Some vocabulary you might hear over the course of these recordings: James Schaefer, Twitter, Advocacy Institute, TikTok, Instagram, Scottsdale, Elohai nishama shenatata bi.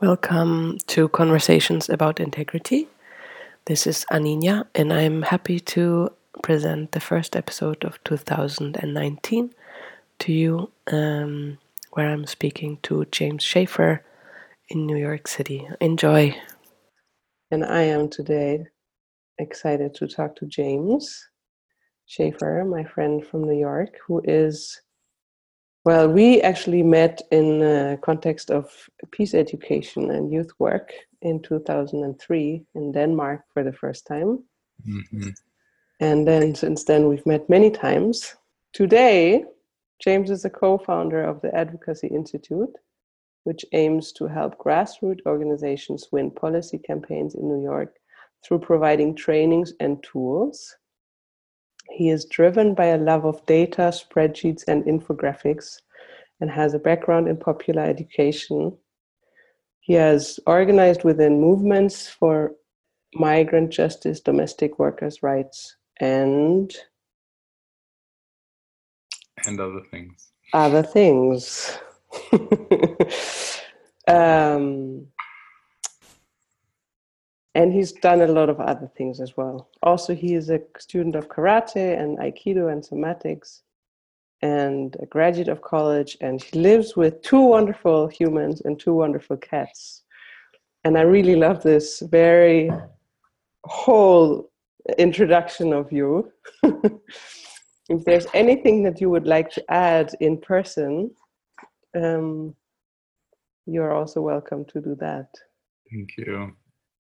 Welcome to Conversations About Integrity. This is Aninya, and I'm happy to present the first episode of 2019 to you, where I'm speaking to James Schaefer in New York City. Enjoy! And I am today excited to talk to James Schaefer, my friend from New York, who is... Well, we actually met in the context of peace education and youth work in 2003 in Denmark for the first time. Mm-hmm. And then since then, we've met many times. Today, James is a co-founder of the Advocacy Institute, which aims to help grassroots organizations win policy campaigns in New York through providing trainings and tools. He is driven by a love of data, spreadsheets, and infographics, and has a background in popular education. He has organized within movements for migrant justice, domestic workers' rights, and other things. And he's done a lot of other things as well. Also, he is a student of karate and aikido and somatics and a graduate of college. And he lives with two wonderful humans and two wonderful cats. And I really love this very whole introduction of you. If there's anything that you would like to add in person, you're also welcome to do that. Thank you.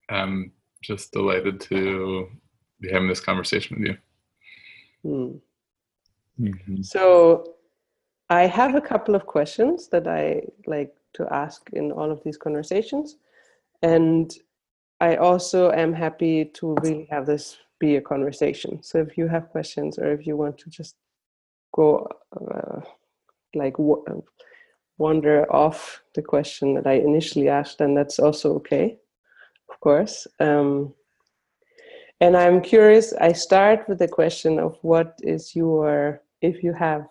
I'm just delighted to be having this conversation with you. Mm-hmm. So I have a couple of questions that I like to ask in all of these conversations. And I also am happy to really have this be a conversation. So if you have questions or if you want to just go wander off the question that I initially asked, then that's also okay. Of course. And I'm curious, I start with the question of what is your, if you have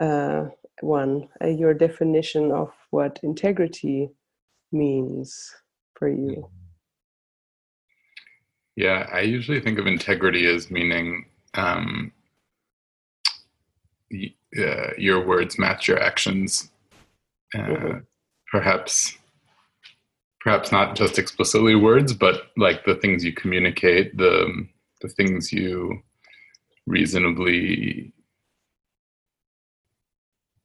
your definition of what integrity means for you. Yeah, I usually think of integrity as meaning your words match your actions. Mm-hmm. Perhaps not just explicitly words, but like the things you communicate, the things you reasonably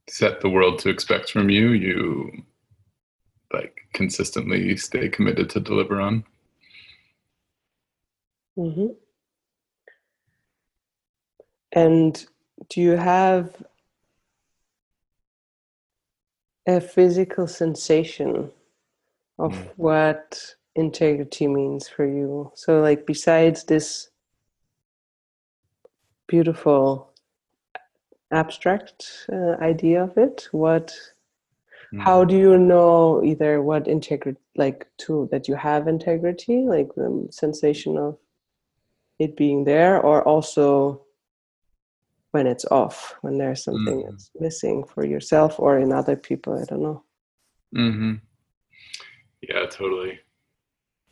set the world to expect from you, you like consistently stay committed to deliver on. Mm-hmm. And do you have a physical sensation of what integrity means for you? So like besides this beautiful abstract idea of it, how do you know either what integrity, that you have integrity, like the sensation of it being there, or also when it's off, when there's something that's missing for yourself or in other people, I don't know. Mm-hmm. Yeah, totally.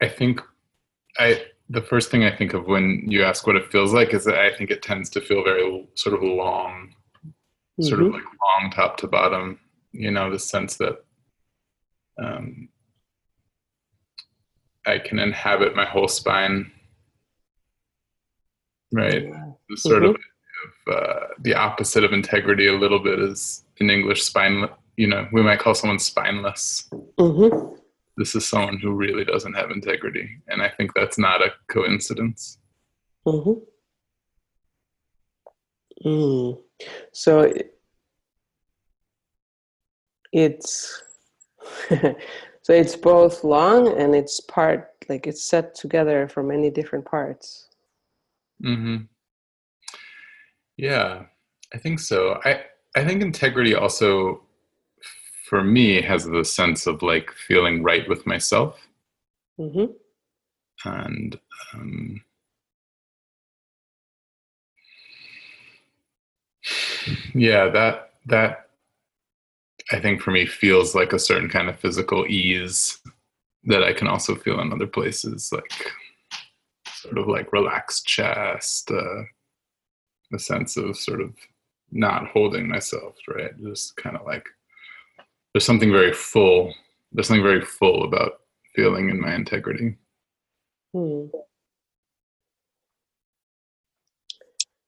I think the first thing I think of when you ask what it feels like is that I think it tends to feel very sort of long, mm-hmm. sort of like long top to bottom, you know, the sense that I can inhabit my whole spine, right? Yeah. The sort mm-hmm. of the opposite of integrity a little bit is in English spineless, you know, we might call someone spineless. Mm-hmm. This is someone who really doesn't have integrity. And I think that's not a coincidence. Mm-hmm. Mm. So it's so it's both long and it's it's set together from many different parts. Mm-hmm. Yeah, I think so. I think integrity also, for me, has the sense of like feeling right with myself, mm-hmm. and that I think for me feels like a certain kind of physical ease that I can also feel in other places, like sort of like relaxed chest, a sense of sort of not holding myself, right? Just kind of like there's something very full. There's something very full about feeling in my integrity. Hmm.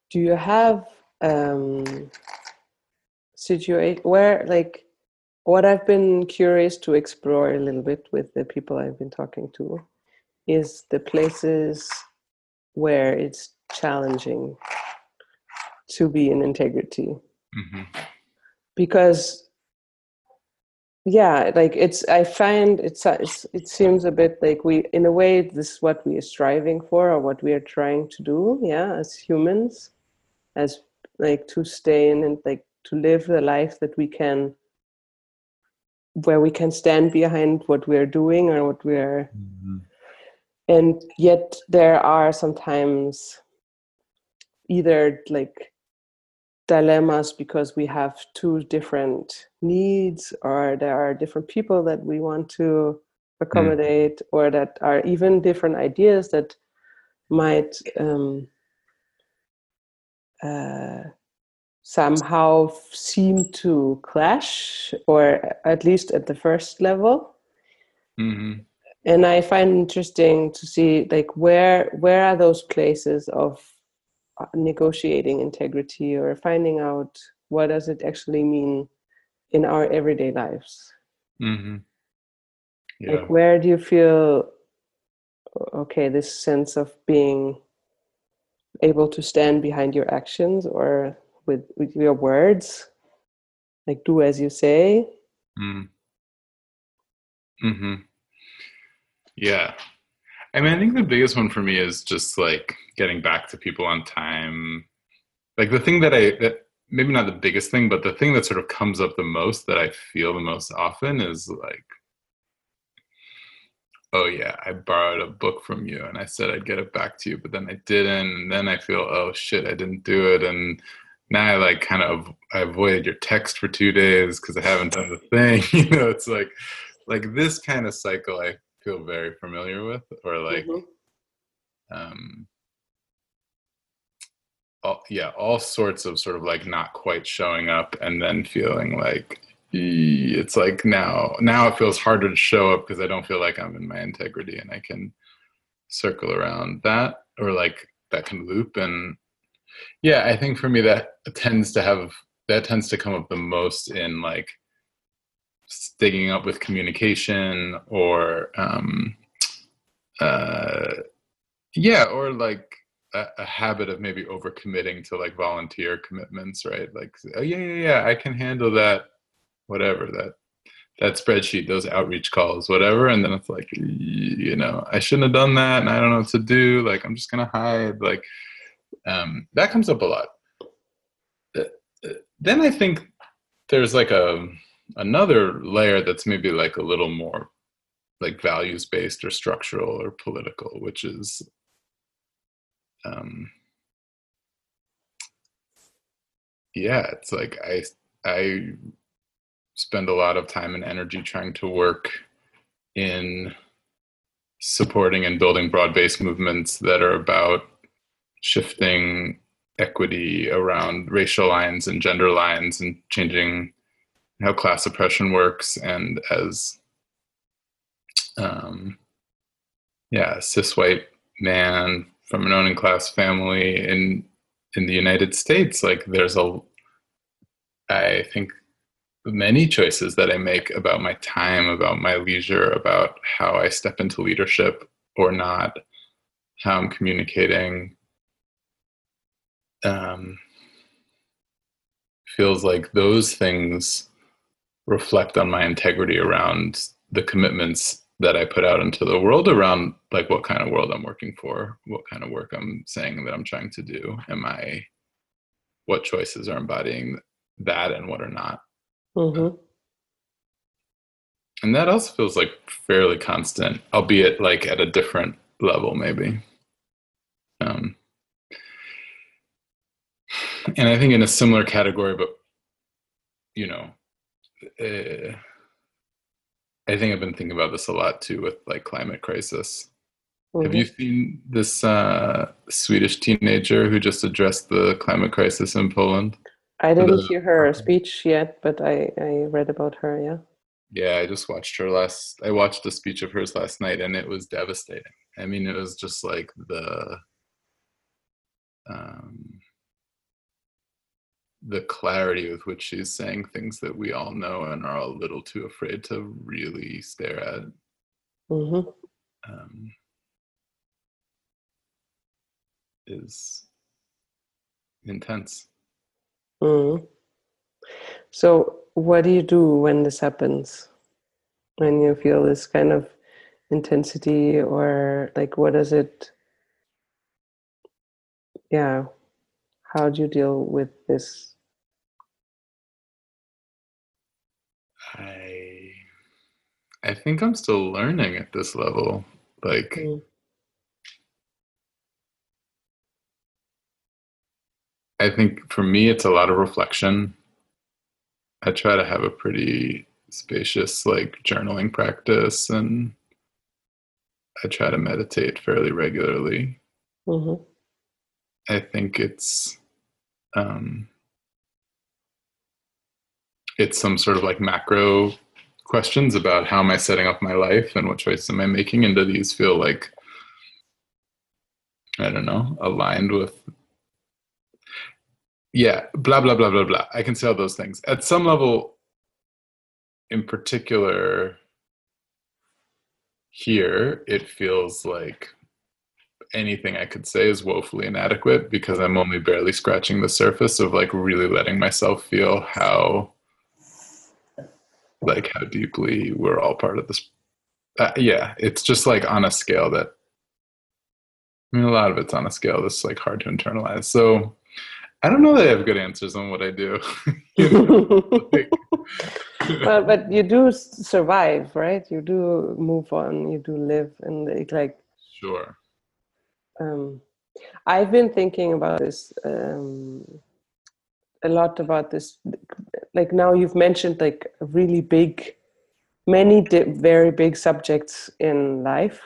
Do you have what I've been curious to explore a little bit with the people I've been talking to is the places where it's challenging to be in integrity. Mm-hmm. Because, yeah, like it seems a bit like in a way, this is what we are striving for or what we are trying to do, yeah, as humans, as like to stay in and like to live the life that we can, where we can stand behind what we're doing or what we're, mm-hmm. and yet there are sometimes either like dilemmas because we have two different needs, or there are different people that we want to accommodate, mm-hmm. or that are even different ideas that might somehow seem to clash, or at least at the first level. Mm-hmm. And I find interesting to see like where are those places of negotiating integrity or finding out what does it actually mean in our everyday lives. Mm-hmm. Yeah. Like where do you feel, okay, this sense of being able to stand behind your actions or with your words, like do as you say. Mm. Mm-hmm. Yeah. I mean, I think the biggest one for me is just like getting back to people on time. Like the thing that maybe not the biggest thing, but the thing that sort of comes up the most that I feel the most often is like, oh yeah, I borrowed a book from you and I said I'd get it back to you, but then I didn't. And then I feel, oh shit, I didn't do it. And now I like I avoided your text for 2 days because I haven't done the thing. You know, it's like this kind of cycle I feel very familiar with, or like, mm-hmm. All sorts of sort of like not quite showing up, and then feeling like it's like now it feels harder to show up because I don't feel like I'm in my integrity, and I can circle around that, or like that can loop. And yeah, I think for me that tends to come up the most in like sticking up with communication, or or like a habit of maybe overcommitting to like volunteer commitments, right? Like, oh yeah, I can handle that, whatever that spreadsheet, those outreach calls, whatever. And then it's like, you know, I shouldn't have done that, and I don't know what to do. Like, I'm just gonna hide. Like. That comes up a lot. Then I think there's like another layer that's maybe like a little more like values-based or structural or political, which is it's like I spend a lot of time and energy trying to work in supporting and building broad-based movements that are about shifting equity around racial lines and gender lines and changing how class oppression works. And as a cis white man from an owning class family in the United States, like I think many choices that I make about my time, about my leisure, about how I step into leadership or not, how I'm communicating, feels like those things reflect on my integrity around the commitments that I put out into the world, around like what kind of world I'm working for, what kind of work I'm saying that I'm trying to do, what choices are embodying that and what are not. Mm-hmm. And that also feels like fairly constant, albeit like at a different level maybe. And I think in a similar category, but, you know, I think I've been thinking about this a lot too with like climate crisis. Mm-hmm. Have you seen this Swedish teenager who just addressed the climate crisis in Poland? I didn't hear her speech yet, but I read about her, yeah. Yeah, I just watched her I watched a speech of hers last night, and it was devastating. I mean, it was just like the clarity with which she's saying things that we all know and are a little too afraid to really stare at. Mm-hmm. Is intense. Mm. So what do you do when this happens? When you feel this kind of intensity, or like what is it? Yeah. How do you deal with this? I think I'm still learning at this level. Like, I think for me, it's a lot of reflection. I try to have a pretty spacious, like, journaling practice, and I try to meditate fairly regularly. Mm-hmm. I think it's some sort of like macro questions about how am I setting up my life and what choices am I making, and do these feel like, I don't know, aligned with, yeah, blah, blah, blah, blah, blah. I can say all those things. At some level, in particular here, it feels like anything I could say is woefully inadequate because I'm only barely scratching the surface of like really letting myself feel how deeply we're all part of this. It's just like on a scale that, I mean, a lot of it's on a scale that's like hard to internalize. So I don't know that I have good answers on what I do. Well, but you do survive, right? You do move on, you do live, and it like, sure. I've been thinking about this a lot about this. Like now you've mentioned like really big, many very big subjects in life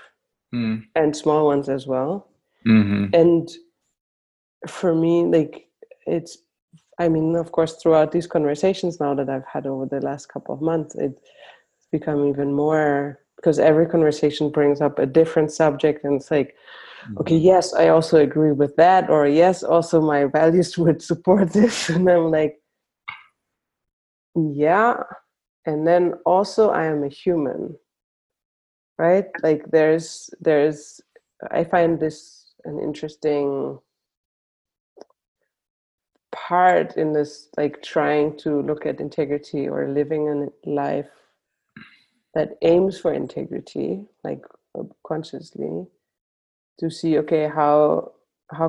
and small ones as well. Mm-hmm. And for me, like it's, I mean, of course, throughout these conversations now that I've had over the last couple of months, it's become even more, because every conversation brings up a different subject, and it's like, okay, yes, I also agree with that, or yes, also my values would support this. And I'm like, yeah. And then also I am a human, right? Like there's, I find this an interesting part in this, like trying to look at integrity or living a life that aims for integrity, like consciously. To see, okay, how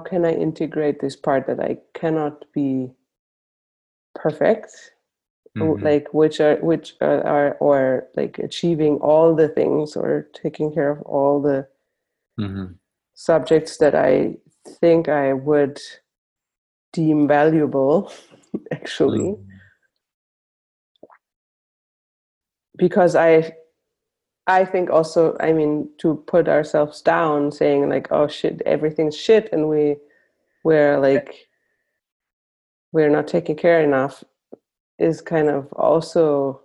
can I integrate this part that I cannot be perfect, mm-hmm. like which are or like achieving all the things or taking care of all the mm-hmm. subjects that I think I would deem valuable, actually, mm-hmm. because I think also, I mean, to put ourselves down saying like, oh shit, everything's shit, and we're like, we're not taking care enough is kind of also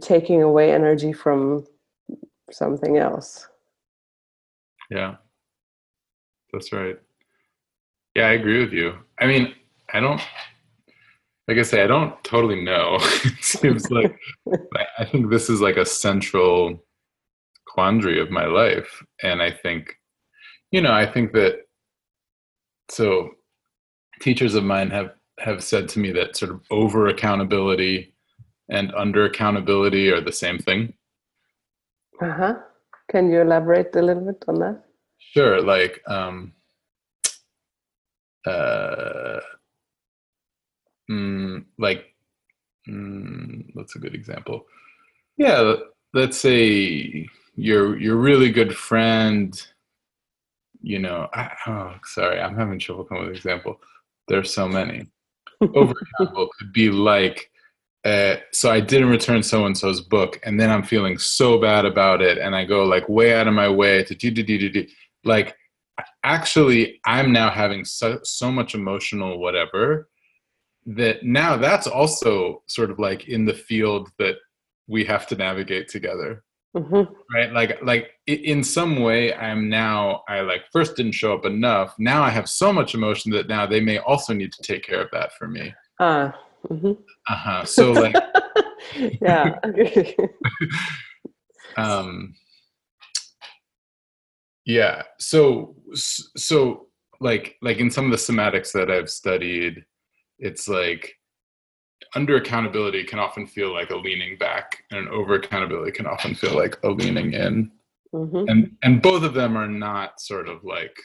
taking away energy from something else. Yeah, that's right. Yeah, I agree with you. I mean, I don't totally know. It seems like, I think this is like a central quandary of my life. And I think, that, so teachers of mine have said to me that sort of over accountability and under accountability are the same thing. Uh-huh. Can you elaborate a little bit on that? Sure. Like, what's a good example? Yeah, let's say your really good friend, I'm having trouble coming with an example. There's so many. over accountable could be like, so I didn't return so-and-so's book, and then I'm feeling so bad about it, and I go like way out of my way to do. Like, actually, I'm now having so much emotional whatever that now that's also sort of like in the field that we have to navigate together. Mm-hmm. Right? Like in some way, I first didn't show up enough. Now I have so much emotion that now they may also need to take care of that for me. Mm-hmm. Uh-huh. So like, yeah. Yeah. So like in some of the somatics that I've studied, it's like under accountability can often feel like a leaning back, and over accountability can often feel like a leaning in. Mm-hmm. And both of them are not sort of like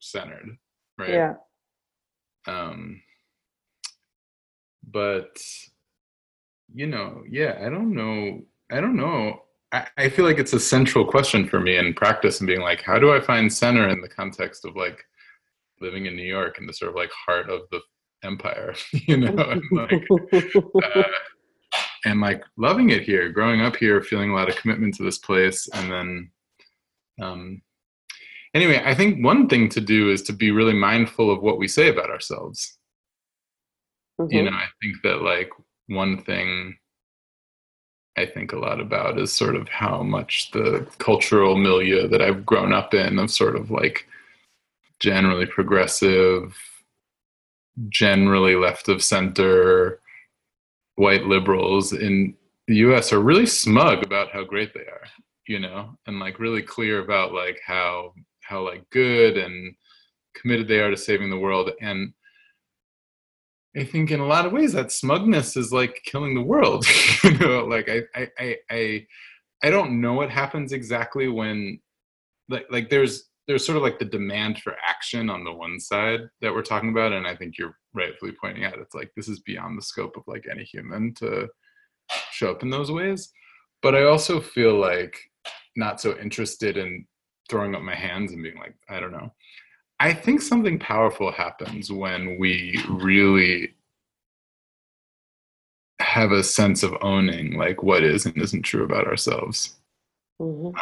centered. Right. Yeah. But, I don't know. I feel like it's a central question for me in practice, and being like, how do I find center in the context of like living in New York in the sort of like heart of the empire, and like loving it here, growing up here, feeling a lot of commitment to this place. And then, anyway, I think one thing to do is to be really mindful of what we say about ourselves. Mm-hmm. I think that like one thing I think a lot about is sort of how much the cultural milieu that I've grown up in of sort of like generally progressive, generally left of center, white liberals in the US are really smug about how great they are, and like really clear about like how like good and committed they are to saving the world. And I think in a lot of ways that smugness is like killing the world. Like I don't know what happens exactly when like there's sort of like the demand for action on the one side that we're talking about. And I think you're rightfully pointing out, it's like, this is beyond the scope of like any human to show up in those ways. But I also feel like not so interested in throwing up my hands and being like, I don't know. I think something powerful happens when we really have a sense of owning like what is and isn't true about ourselves. Mm-hmm.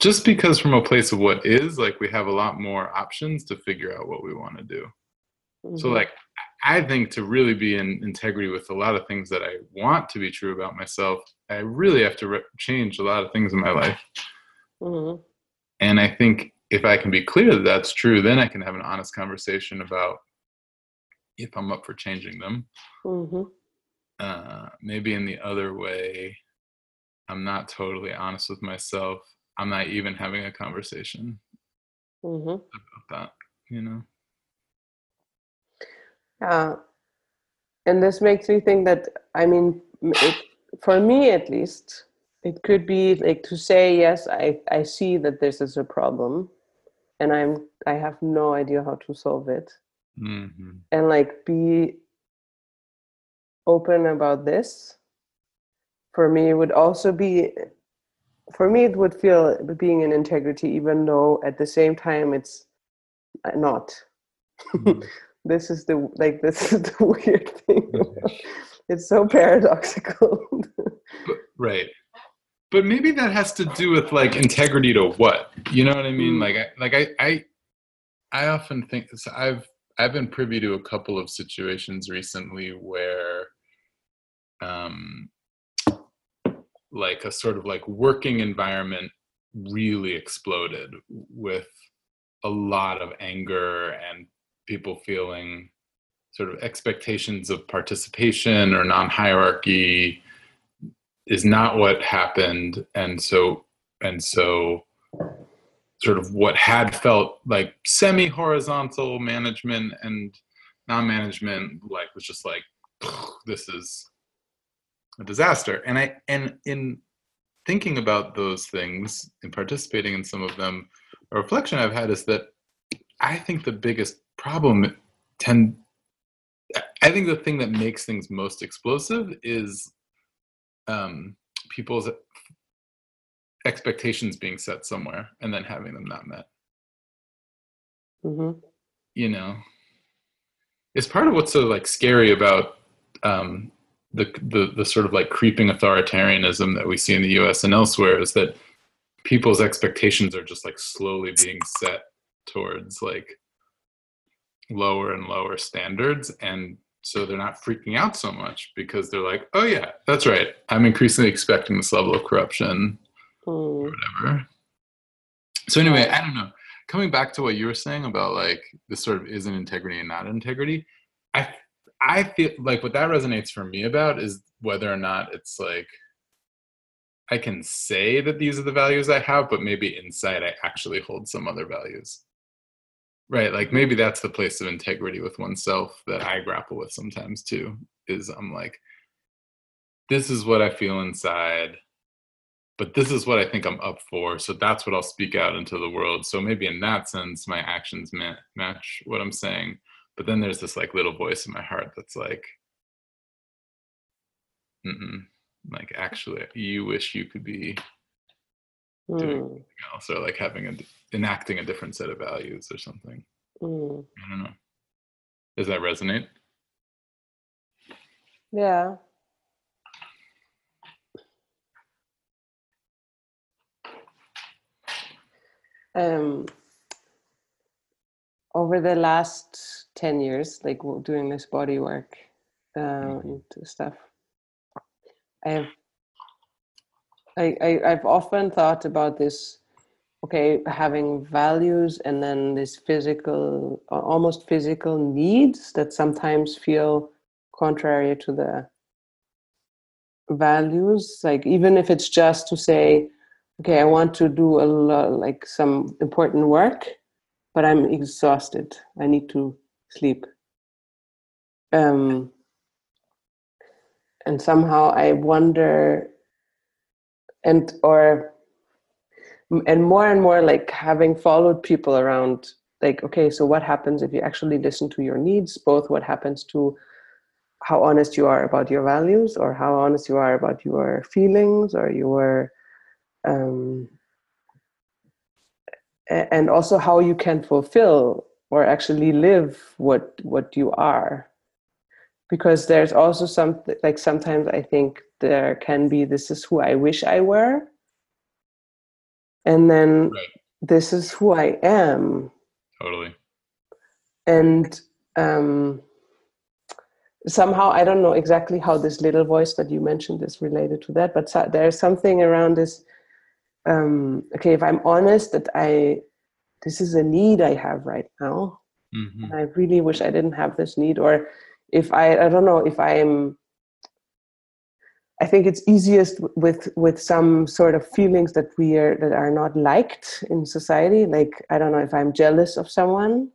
Just because from a place of what is, like we have a lot more options to figure out what we want to do. Mm-hmm. So like, I think to really be in integrity with a lot of things that I want to be true about myself, I really have to change a lot of things in my life. Mm-hmm. And I think, if I can be clear that that's true, then I can have an honest conversation about if I'm up for changing them. Mm-hmm. Maybe in the other way, I'm not totally honest with myself. I'm not even having a conversation mm-hmm. about that, And this makes me think that, for me at least, it could be like to say, yes, I see that this is a problem and I have no idea how to solve it. Mm-hmm. And like be open about this. For me it would feel being in integrity, even though at the same time it's not. Mm-hmm. This is the weird thing. It's so paradoxical. Right. But maybe that has to do with like integrity to what, you know what I mean? I often think so. I've been privy to a couple of situations recently where, like a sort of like working environment really exploded with a lot of anger and people feeling sort of expectations of participation or non-hierarchy is not what happened. And so sort of what had felt like semi-horizontal management and non-management like was just like, this is a disaster. And in thinking about those things and participating in some of them, a reflection I've had is that I think the biggest problem I think the thing that makes things most explosive is people's expectations being set somewhere and then having them not met. Mm-hmm. it's part of what's so like scary about the sort of like creeping authoritarianism that we see in the U.S. and elsewhere, is that people's expectations are just like slowly being set towards like lower and lower standards. And so they're not freaking out so much because they're like, oh yeah, that's right, I'm increasingly expecting this level of corruption or whatever. So anyway, I don't know. Coming back to what you were saying about like this sort of isn't integrity and not integrity, I feel like what that resonates for me about is whether or not it's like, I can say that these are the values I have, but maybe inside I actually hold some other values, right? Like maybe that's the place of integrity with oneself that I grapple with sometimes too, is I'm like, this is what I feel inside, but this is what I think I'm up for. So that's what I'll speak out into the world. So maybe in that sense, my actions match what I'm saying. But then there's this like little voice in my heart that's like, like actually you wish you could be doing something else, or like having enacting a different set of values or something. I don't know. Does that resonate? Yeah. Over the last 10 years, like doing this body work and stuff, I've often thought about this, okay, having values and then this physical, almost physical needs that sometimes feel contrary to the values. Like even if it's just to say, okay, I want to do a lot, like some important work, but I'm exhausted, I need to sleep. And somehow I wonder, and more like having followed people around, like, okay, so what happens if you actually listen to your needs, both what happens to how honest you are about your values, or how honest you are about your feelings or your, and also how you can fulfill or actually live what you are. Because there's also something, like sometimes I think there can be, this is who I wish I were. And then this is who I am. Totally. And somehow, I don't know exactly how this little voice that you mentioned is related to that, but there's something around this, okay, if I'm honest that this is a need I have right now, and I really wish I didn't have this need, or if I don't know, if I think it's easiest with some sort of feelings that are not liked in society. Like, I don't know, if I'm jealous of someone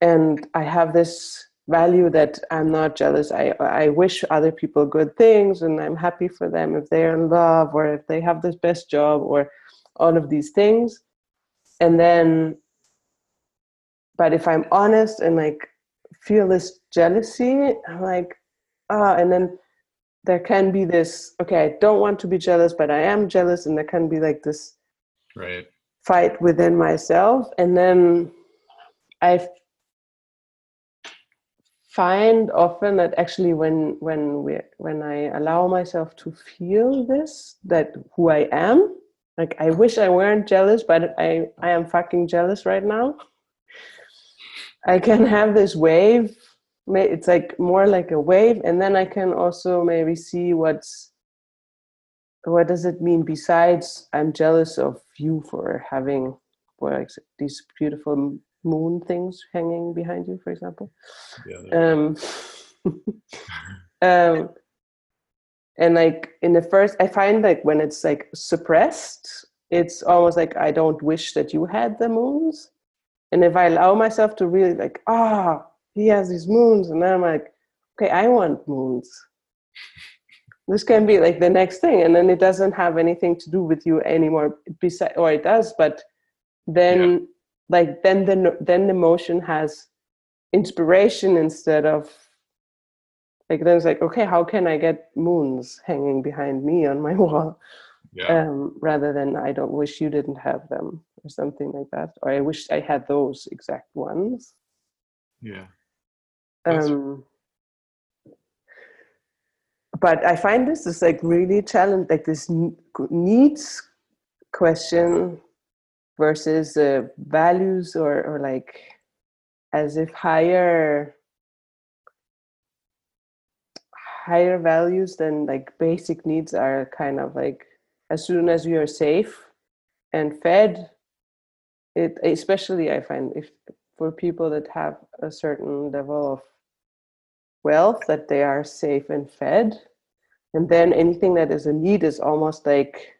and I have this value that I'm not jealous, I wish other people good things and I'm happy for them if they're in love or if they have this best job or all of these things. And then, but if I'm honest and like feel this jealousy, I'm like, and then there can be this, okay, I don't want to be jealous, but I am jealous, and there can be like this fight within myself. And then I find often that actually when I allow myself to feel this, that who I am, like I wish I weren't jealous, but I am fucking jealous right now. I can have this wave, it's like more like a wave, and then I can also maybe see what does it mean besides I'm jealous of you for having these beautiful moon things hanging behind you, for example. And like in the first, I find like when it's like suppressed, it's almost like I don't wish that you had the moons. And if I allow myself to really like, he has these moons, and then I'm like, okay, I want moons. This can be like the next thing, and then it doesn't have anything to do with you anymore. Or it does, but then then the motion has inspiration instead of like, then it's like, okay, how can I get moons hanging behind me on my wall? Rather than I don't wish you didn't have them, or something like that, or I wish I had those exact ones. But I find this is like really challenging, like this needs question versus values or like as if higher values than like basic needs are kind of like, as soon as you are safe and fed, it especially I find if for people that have a certain level of wealth that they are safe and fed, and then anything that is a need is almost like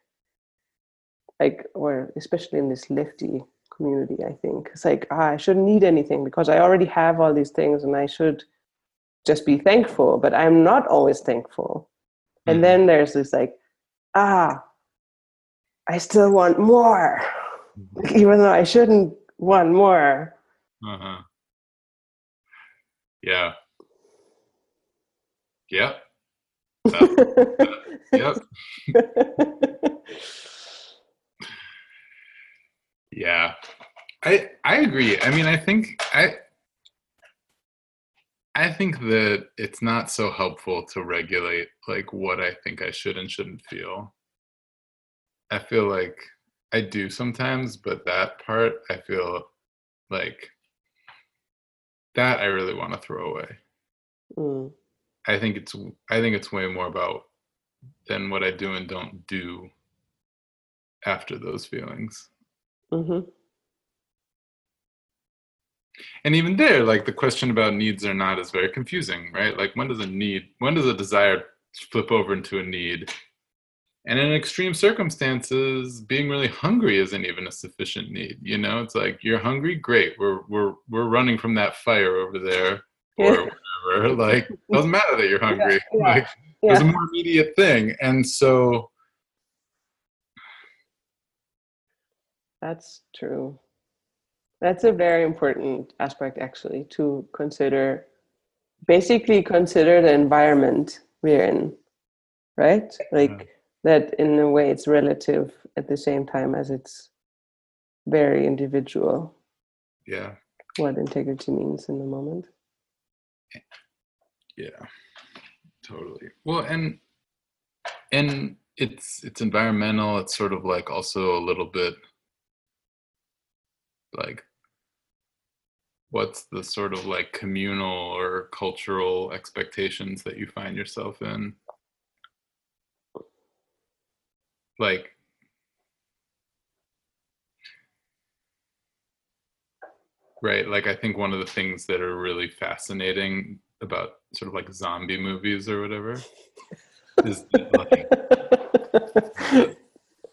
or especially in this lefty community, I think it's like I shouldn't need anything because I already have all these things and I should just be thankful, but I'm not always thankful. And then there's this like, I still want more, even though I shouldn't want more. Yeah. Yeah. Yep. Yeah. I agree. I mean, I think that it's not so helpful to regulate like what I think I should and shouldn't feel. I feel like I do sometimes, but that part I feel like that I really want to throw away. I think it's way more about than what I do and don't do after those feelings. And even there, like the question about needs or not is very confusing, right? Like when does a desire flip over into a need? And in extreme circumstances, being really hungry isn't even a sufficient need. You know, it's like you're hungry, great. We're running from that fire over there or whatever. Like it doesn't matter that you're hungry. There's a more immediate thing. And so that's true. That's a very important aspect, actually, to consider, basically consider the environment we're in, right? Like that in a way it's relative at the same time as it's very individual. Yeah. What integrity means in the moment. Yeah, totally. Well, and it's environmental. It's sort of like also a little bit like, what's the sort of like communal or cultural expectations that you find yourself in? Like, right, like I think one of the things that are really fascinating about sort of like zombie movies or whatever is that like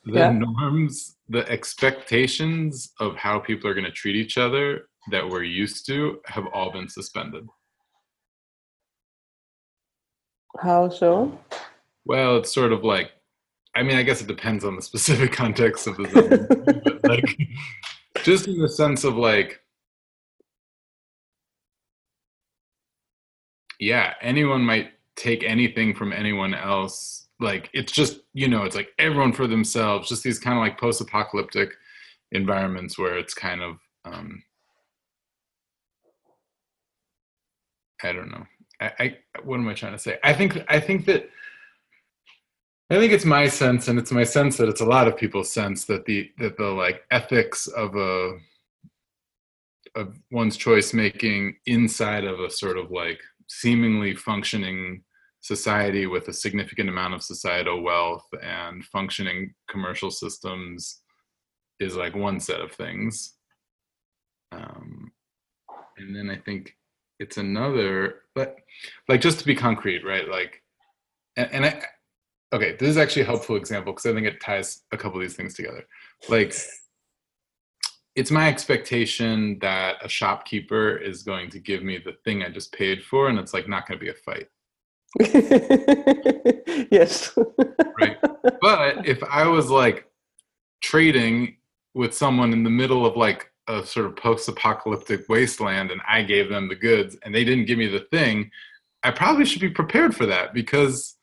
the norms, the expectations of how people are going to treat each other that we're used to have all been suspended. How so? Well, it's sort of like, I mean, I guess it depends on the specific context of the zombie, but like, just in the sense of like, yeah, anyone might take anything from anyone else. Like, it's just, you know, it's like everyone for themselves, just these kind of like post-apocalyptic environments where it's kind of, I don't know. What am I trying to say? I think it's my sense, and it's my sense that it's a lot of people's sense that the like ethics of one's choice making inside of a sort of like seemingly functioning society with a significant amount of societal wealth and functioning commercial systems is like one set of things. And then I think it's another, but like just to be concrete, right? Like, okay, this is actually a helpful example because I think it ties a couple of these things together. Like, it's my expectation that a shopkeeper is going to give me the thing I just paid for, and it's like not going to be a fight. Yes. Right. But if I was like trading with someone in the middle of like a sort of post-apocalyptic wasteland and I gave them the goods and they didn't give me the thing, I probably should be prepared for that because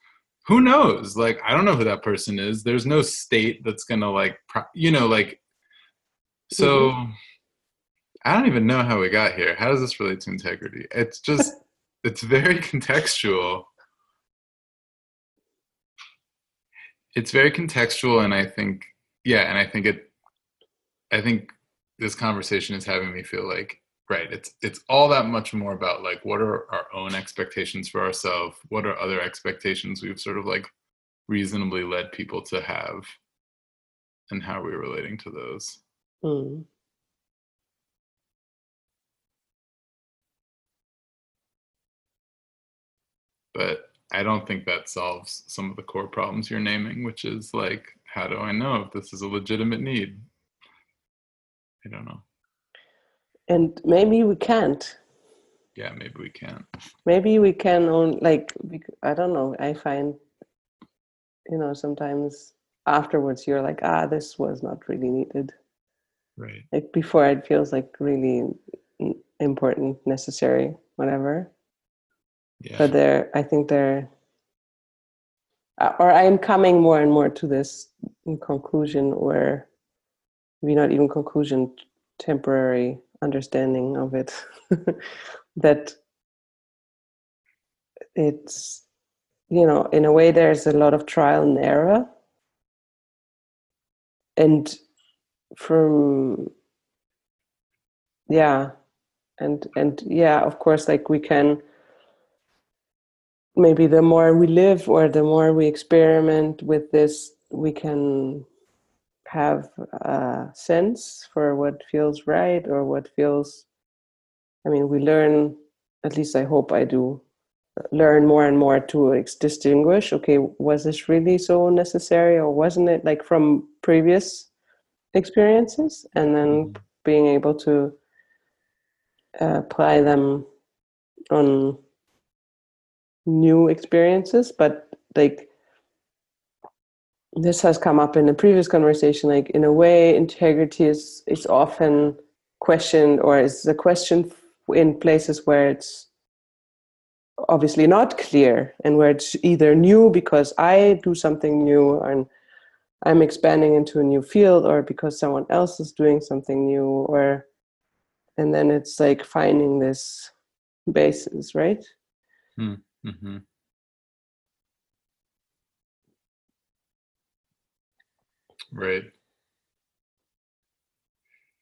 who knows? Like, I don't know who that person is. There's no state that's going to like, you know, like, so I don't even know how we got here. How does this relate to integrity? It's just It's very contextual. It's very contextual, and I think, I think this conversation is having me feel like, right, it's all that much more about like, what are our own expectations for ourselves? What are other expectations we've sort of like reasonably led people to have, and how we're relating to those. Mm. But I don't think that solves some of the core problems you're naming, which is like, how do I know if this is a legitimate need? I don't know. And maybe we can't. Yeah, maybe we can't. Maybe we can only, like, I don't know. I find, you know, sometimes afterwards you're like, this was not really needed. Right. Like before it feels like really important, necessary, whatever. Yeah. But I am coming more and more to this conclusion, or maybe not even conclusion, temporary understanding of it, that it's, you know, in a way there's a lot of trial and error. And of course, like we can, maybe the more we live or the more we experiment with this, we can have a sense for what feels right or what feels, I mean, we learn, at least I hope I do, learn more and more to distinguish, okay, was this really so necessary or wasn't it, like from previous experiences, and then being able to apply them on new experiences. But like this has come up in a previous conversation, like in a way integrity is often questioned, or is the question in places where it's obviously not clear and where it's either new because I do something new and I'm expanding into a new field, or because someone else is doing something new, or, and then it's like finding this basis, right? Mm-hmm. Right.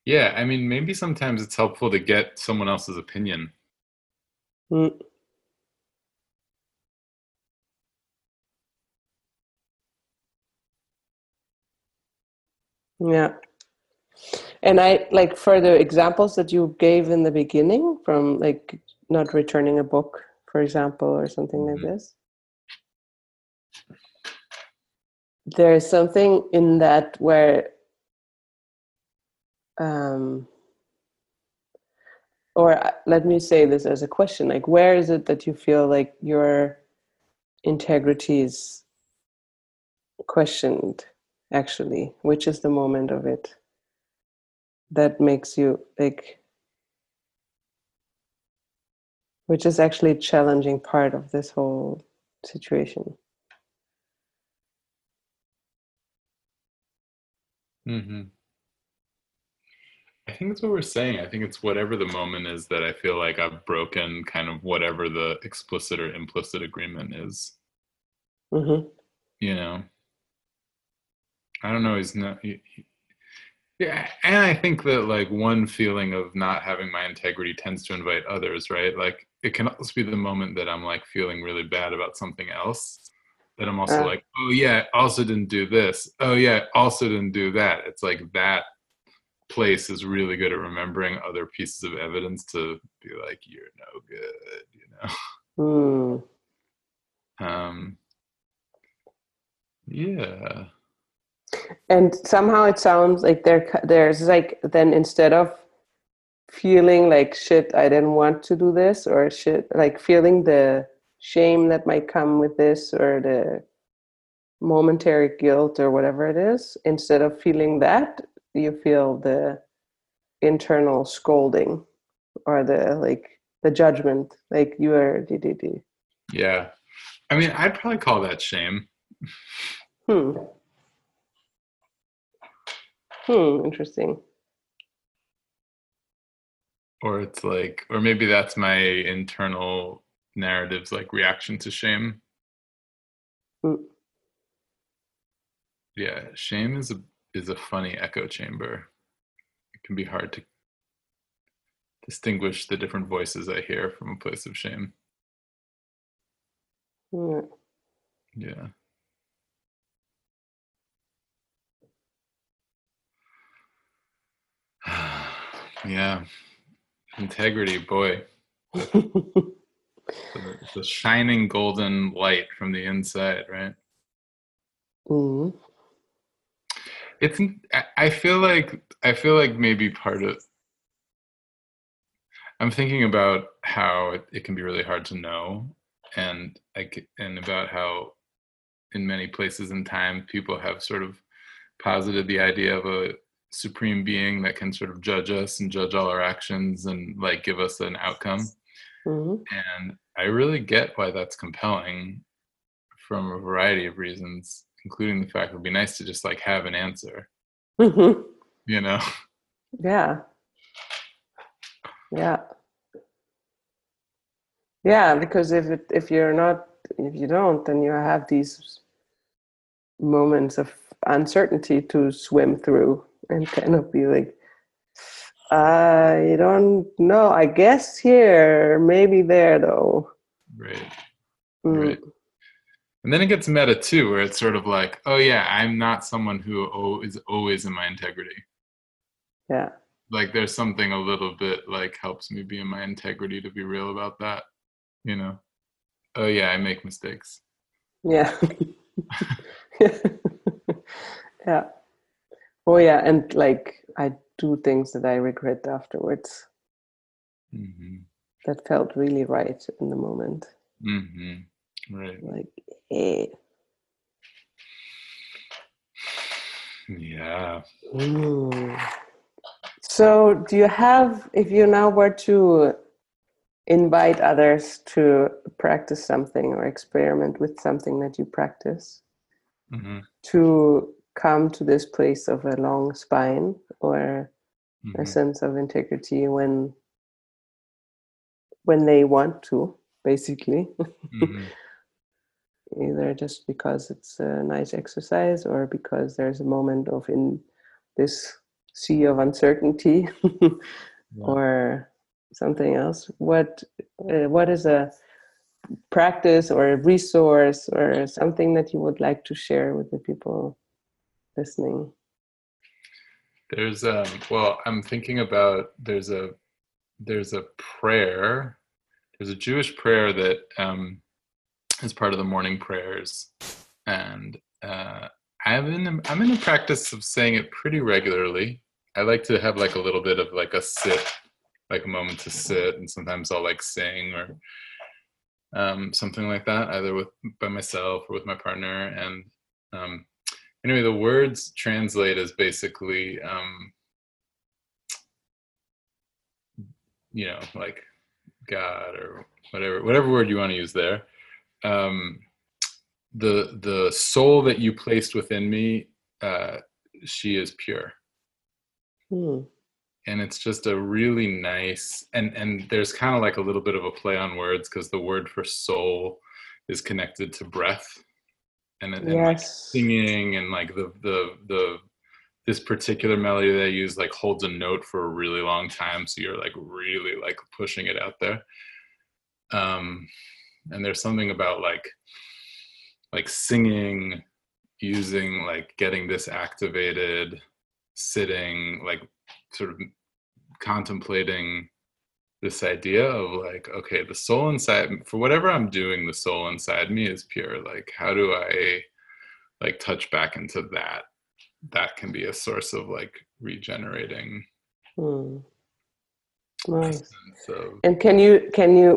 Yeah, I mean, maybe sometimes it's helpful to get someone else's opinion. Mm. Yeah. And I like further examples that you gave in the beginning, from like not returning a book, for example, or something like this. There is something in that where, or let me say this as a question, like, where is it that you feel like your integrity is questioned, actually? Which is the moment of it that makes you like, which is actually a challenging part of this whole situation. Mm-hmm. I think that's what we're saying. I think it's whatever the moment is that I feel like I've broken kind of whatever the explicit or implicit agreement is. Mm-hmm. You know, I don't know. Yeah, and I think that like one feeling of not having my integrity tends to invite others, right? Like it can also be the moment that I'm like feeling really bad about something else, that I'm also like, oh yeah, I also didn't do this. Oh yeah, I also didn't do that. It's like that place is really good at remembering other pieces of evidence to be like, you're no good, you know? Mm. Yeah. And somehow it sounds like there's like, then instead of feeling like, shit, I didn't want to do this, or shit, like feeling the shame that might come with this, or the momentary guilt or whatever it is, instead of feeling that, you feel the internal scolding, or the like the judgment, like you are DDD. Yeah. I mean, I'd probably call that shame. Interesting. Or it's like, or maybe that's my internal narratives like reaction to shame. Ooh. Yeah, shame is a funny echo chamber. It can be hard to distinguish the different voices I hear from a place of shame. Mm. Yeah. Yeah. Integrity, boy. The shining golden light from the inside, right? Mm. It's. I feel like maybe part of. I'm thinking about how it can be really hard to know, and about how, in many places and time, people have sort of posited the idea of a supreme being that can sort of judge us and judge all our actions and like give us an outcome. Mm-hmm. And I really get why that's compelling, from a variety of reasons, including the fact it would be nice to just like have an answer. Mm-hmm. You know? Yeah. Yeah. Yeah, because if you don't, then you have these moments of uncertainty to swim through and kind of be like, I don't know, I guess here, maybe there though. Right. Mm. Right. And then it gets meta too, where it's sort of like, oh yeah, I'm not someone who is always in my integrity. Yeah. Like there's something a little bit like helps me be in my integrity to be real about that, you know? Oh yeah, I make mistakes. Yeah. Yeah. Oh yeah, and like I do things that I regret afterwards. Mm-hmm. That felt really right in the moment. Mm-hmm. Right. Like, eh. Yeah. Ooh. So do you have, if you now were to invite others to practice something or experiment with something that you practice, mm-hmm. to come to this place of a long spine or mm-hmm. a sense of integrity when they want to, basically, mm-hmm. either just because it's a nice exercise or because there's a moment of in this sea of uncertainty yeah. or something else. What is a practice or a resource or something that you would like to share with the people listening? There's well, I'm thinking about there's a prayer, there's a Jewish prayer that is part of the morning prayers, and I'm in the practice of saying it pretty regularly. I like to have like a little bit of like a sit, like a moment to sit, and sometimes I'll like sing or something like that, either by myself or with my partner. And anyway, the words translate as basically, you know, like God or whatever word you want to use there. The soul that you placed within me, she is pure. Mm. And it's just a really nice, and there's kind of like a little bit of a play on words, because the word for soul is connected to breath. And yes. Like singing, and like the this particular melody that I use like holds a note for a really long time, so you're like really like pushing it out there. And there's something about like singing, using like getting this activated, sitting, like sort of contemplating this idea of like, okay, the soul inside, for whatever I'm doing, the soul inside me is pure. Like, how do I like touch back into that? That can be a source of like regenerating. Mm. Nice. So, and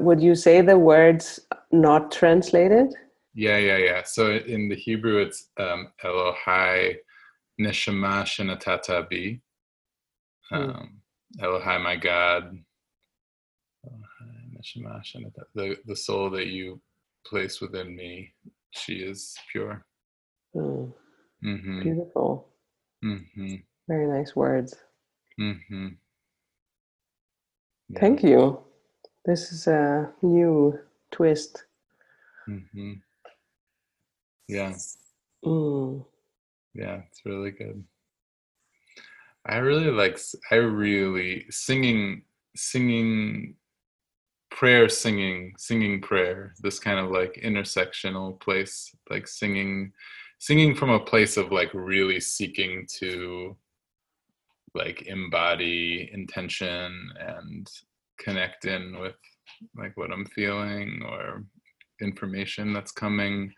would you say the words not translated? Yeah. So in the Hebrew, it's Elohai nishama shenatata bi. Elohai, my God. The soul that you place within me, she is pure. Mm. Mm-hmm. Beautiful. Mm-hmm. Very nice words. Mm-hmm. Yeah. Thank you. This is a new twist. Mm-hmm. Yeah. Mm. Yeah, it's really good. I really like singing prayer, this kind of like intersectional place, like singing from a place of like really seeking to like embody intention and connect in with like what I'm feeling or information that's coming.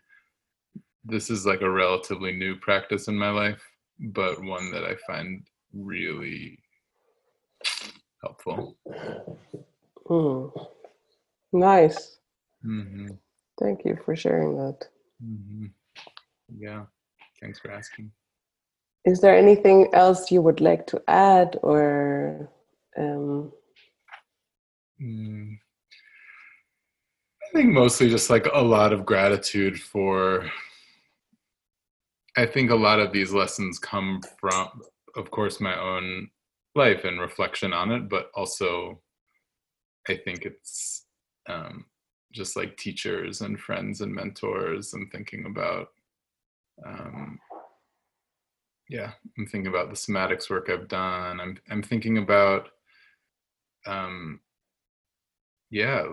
This is like a relatively new practice in my life, but one that I find really helpful. Mm. Nice. Mm-hmm. Thank you for sharing that. Mm-hmm. Yeah, thanks for asking. Is there anything else you would like to add or? I think mostly just like a lot of gratitude for, I think a lot of these lessons come from, of course, my own life and reflection on it, but also I think it's just like teachers and friends and mentors. I'm thinking about the somatics work I've done. I'm thinking about,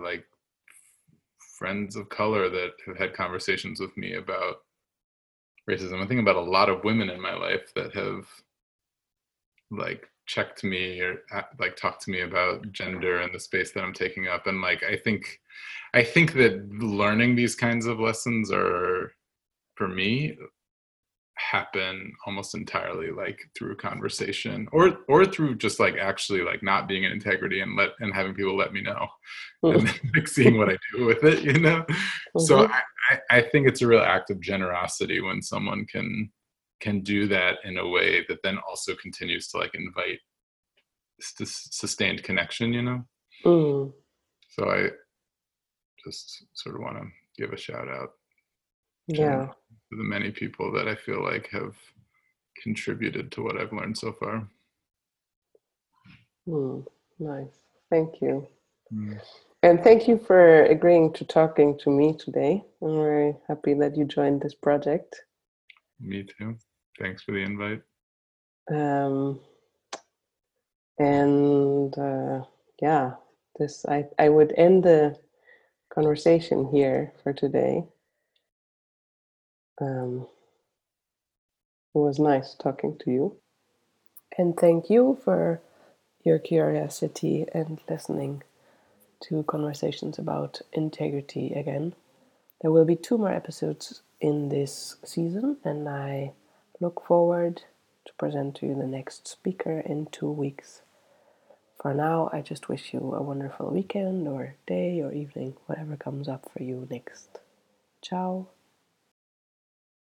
like friends of color that have had conversations with me about racism. I'm thinking about a lot of women in my life that have like checked me or like talked to me about gender and the space that I'm taking up. And like, I think that learning these kinds of lessons are, for me, happen almost entirely like through conversation or through just like actually like not being in integrity and having people let me know and then, like, seeing what I do with it, you know? Mm-hmm. So I think it's a real act of generosity when someone can do that in a way that then also continues to like invite sustained connection, you know? Mm. So I just sort of want to give a shout out to the many people that I feel like have contributed to what I've learned so far. Mm, nice. Thank you. Mm. And thank you for agreeing to talking to me today. I'm very happy that you joined this project. Me too. Thanks for the invite. I would end the conversation here for today. It was nice talking to you. And thank you for your curiosity and listening to conversations about integrity again. There will be 2 more episodes in this season, and I look forward to present to you the next speaker in 2 weeks. For now, I just wish you a wonderful weekend or day or evening, whatever comes up for you next. Ciao.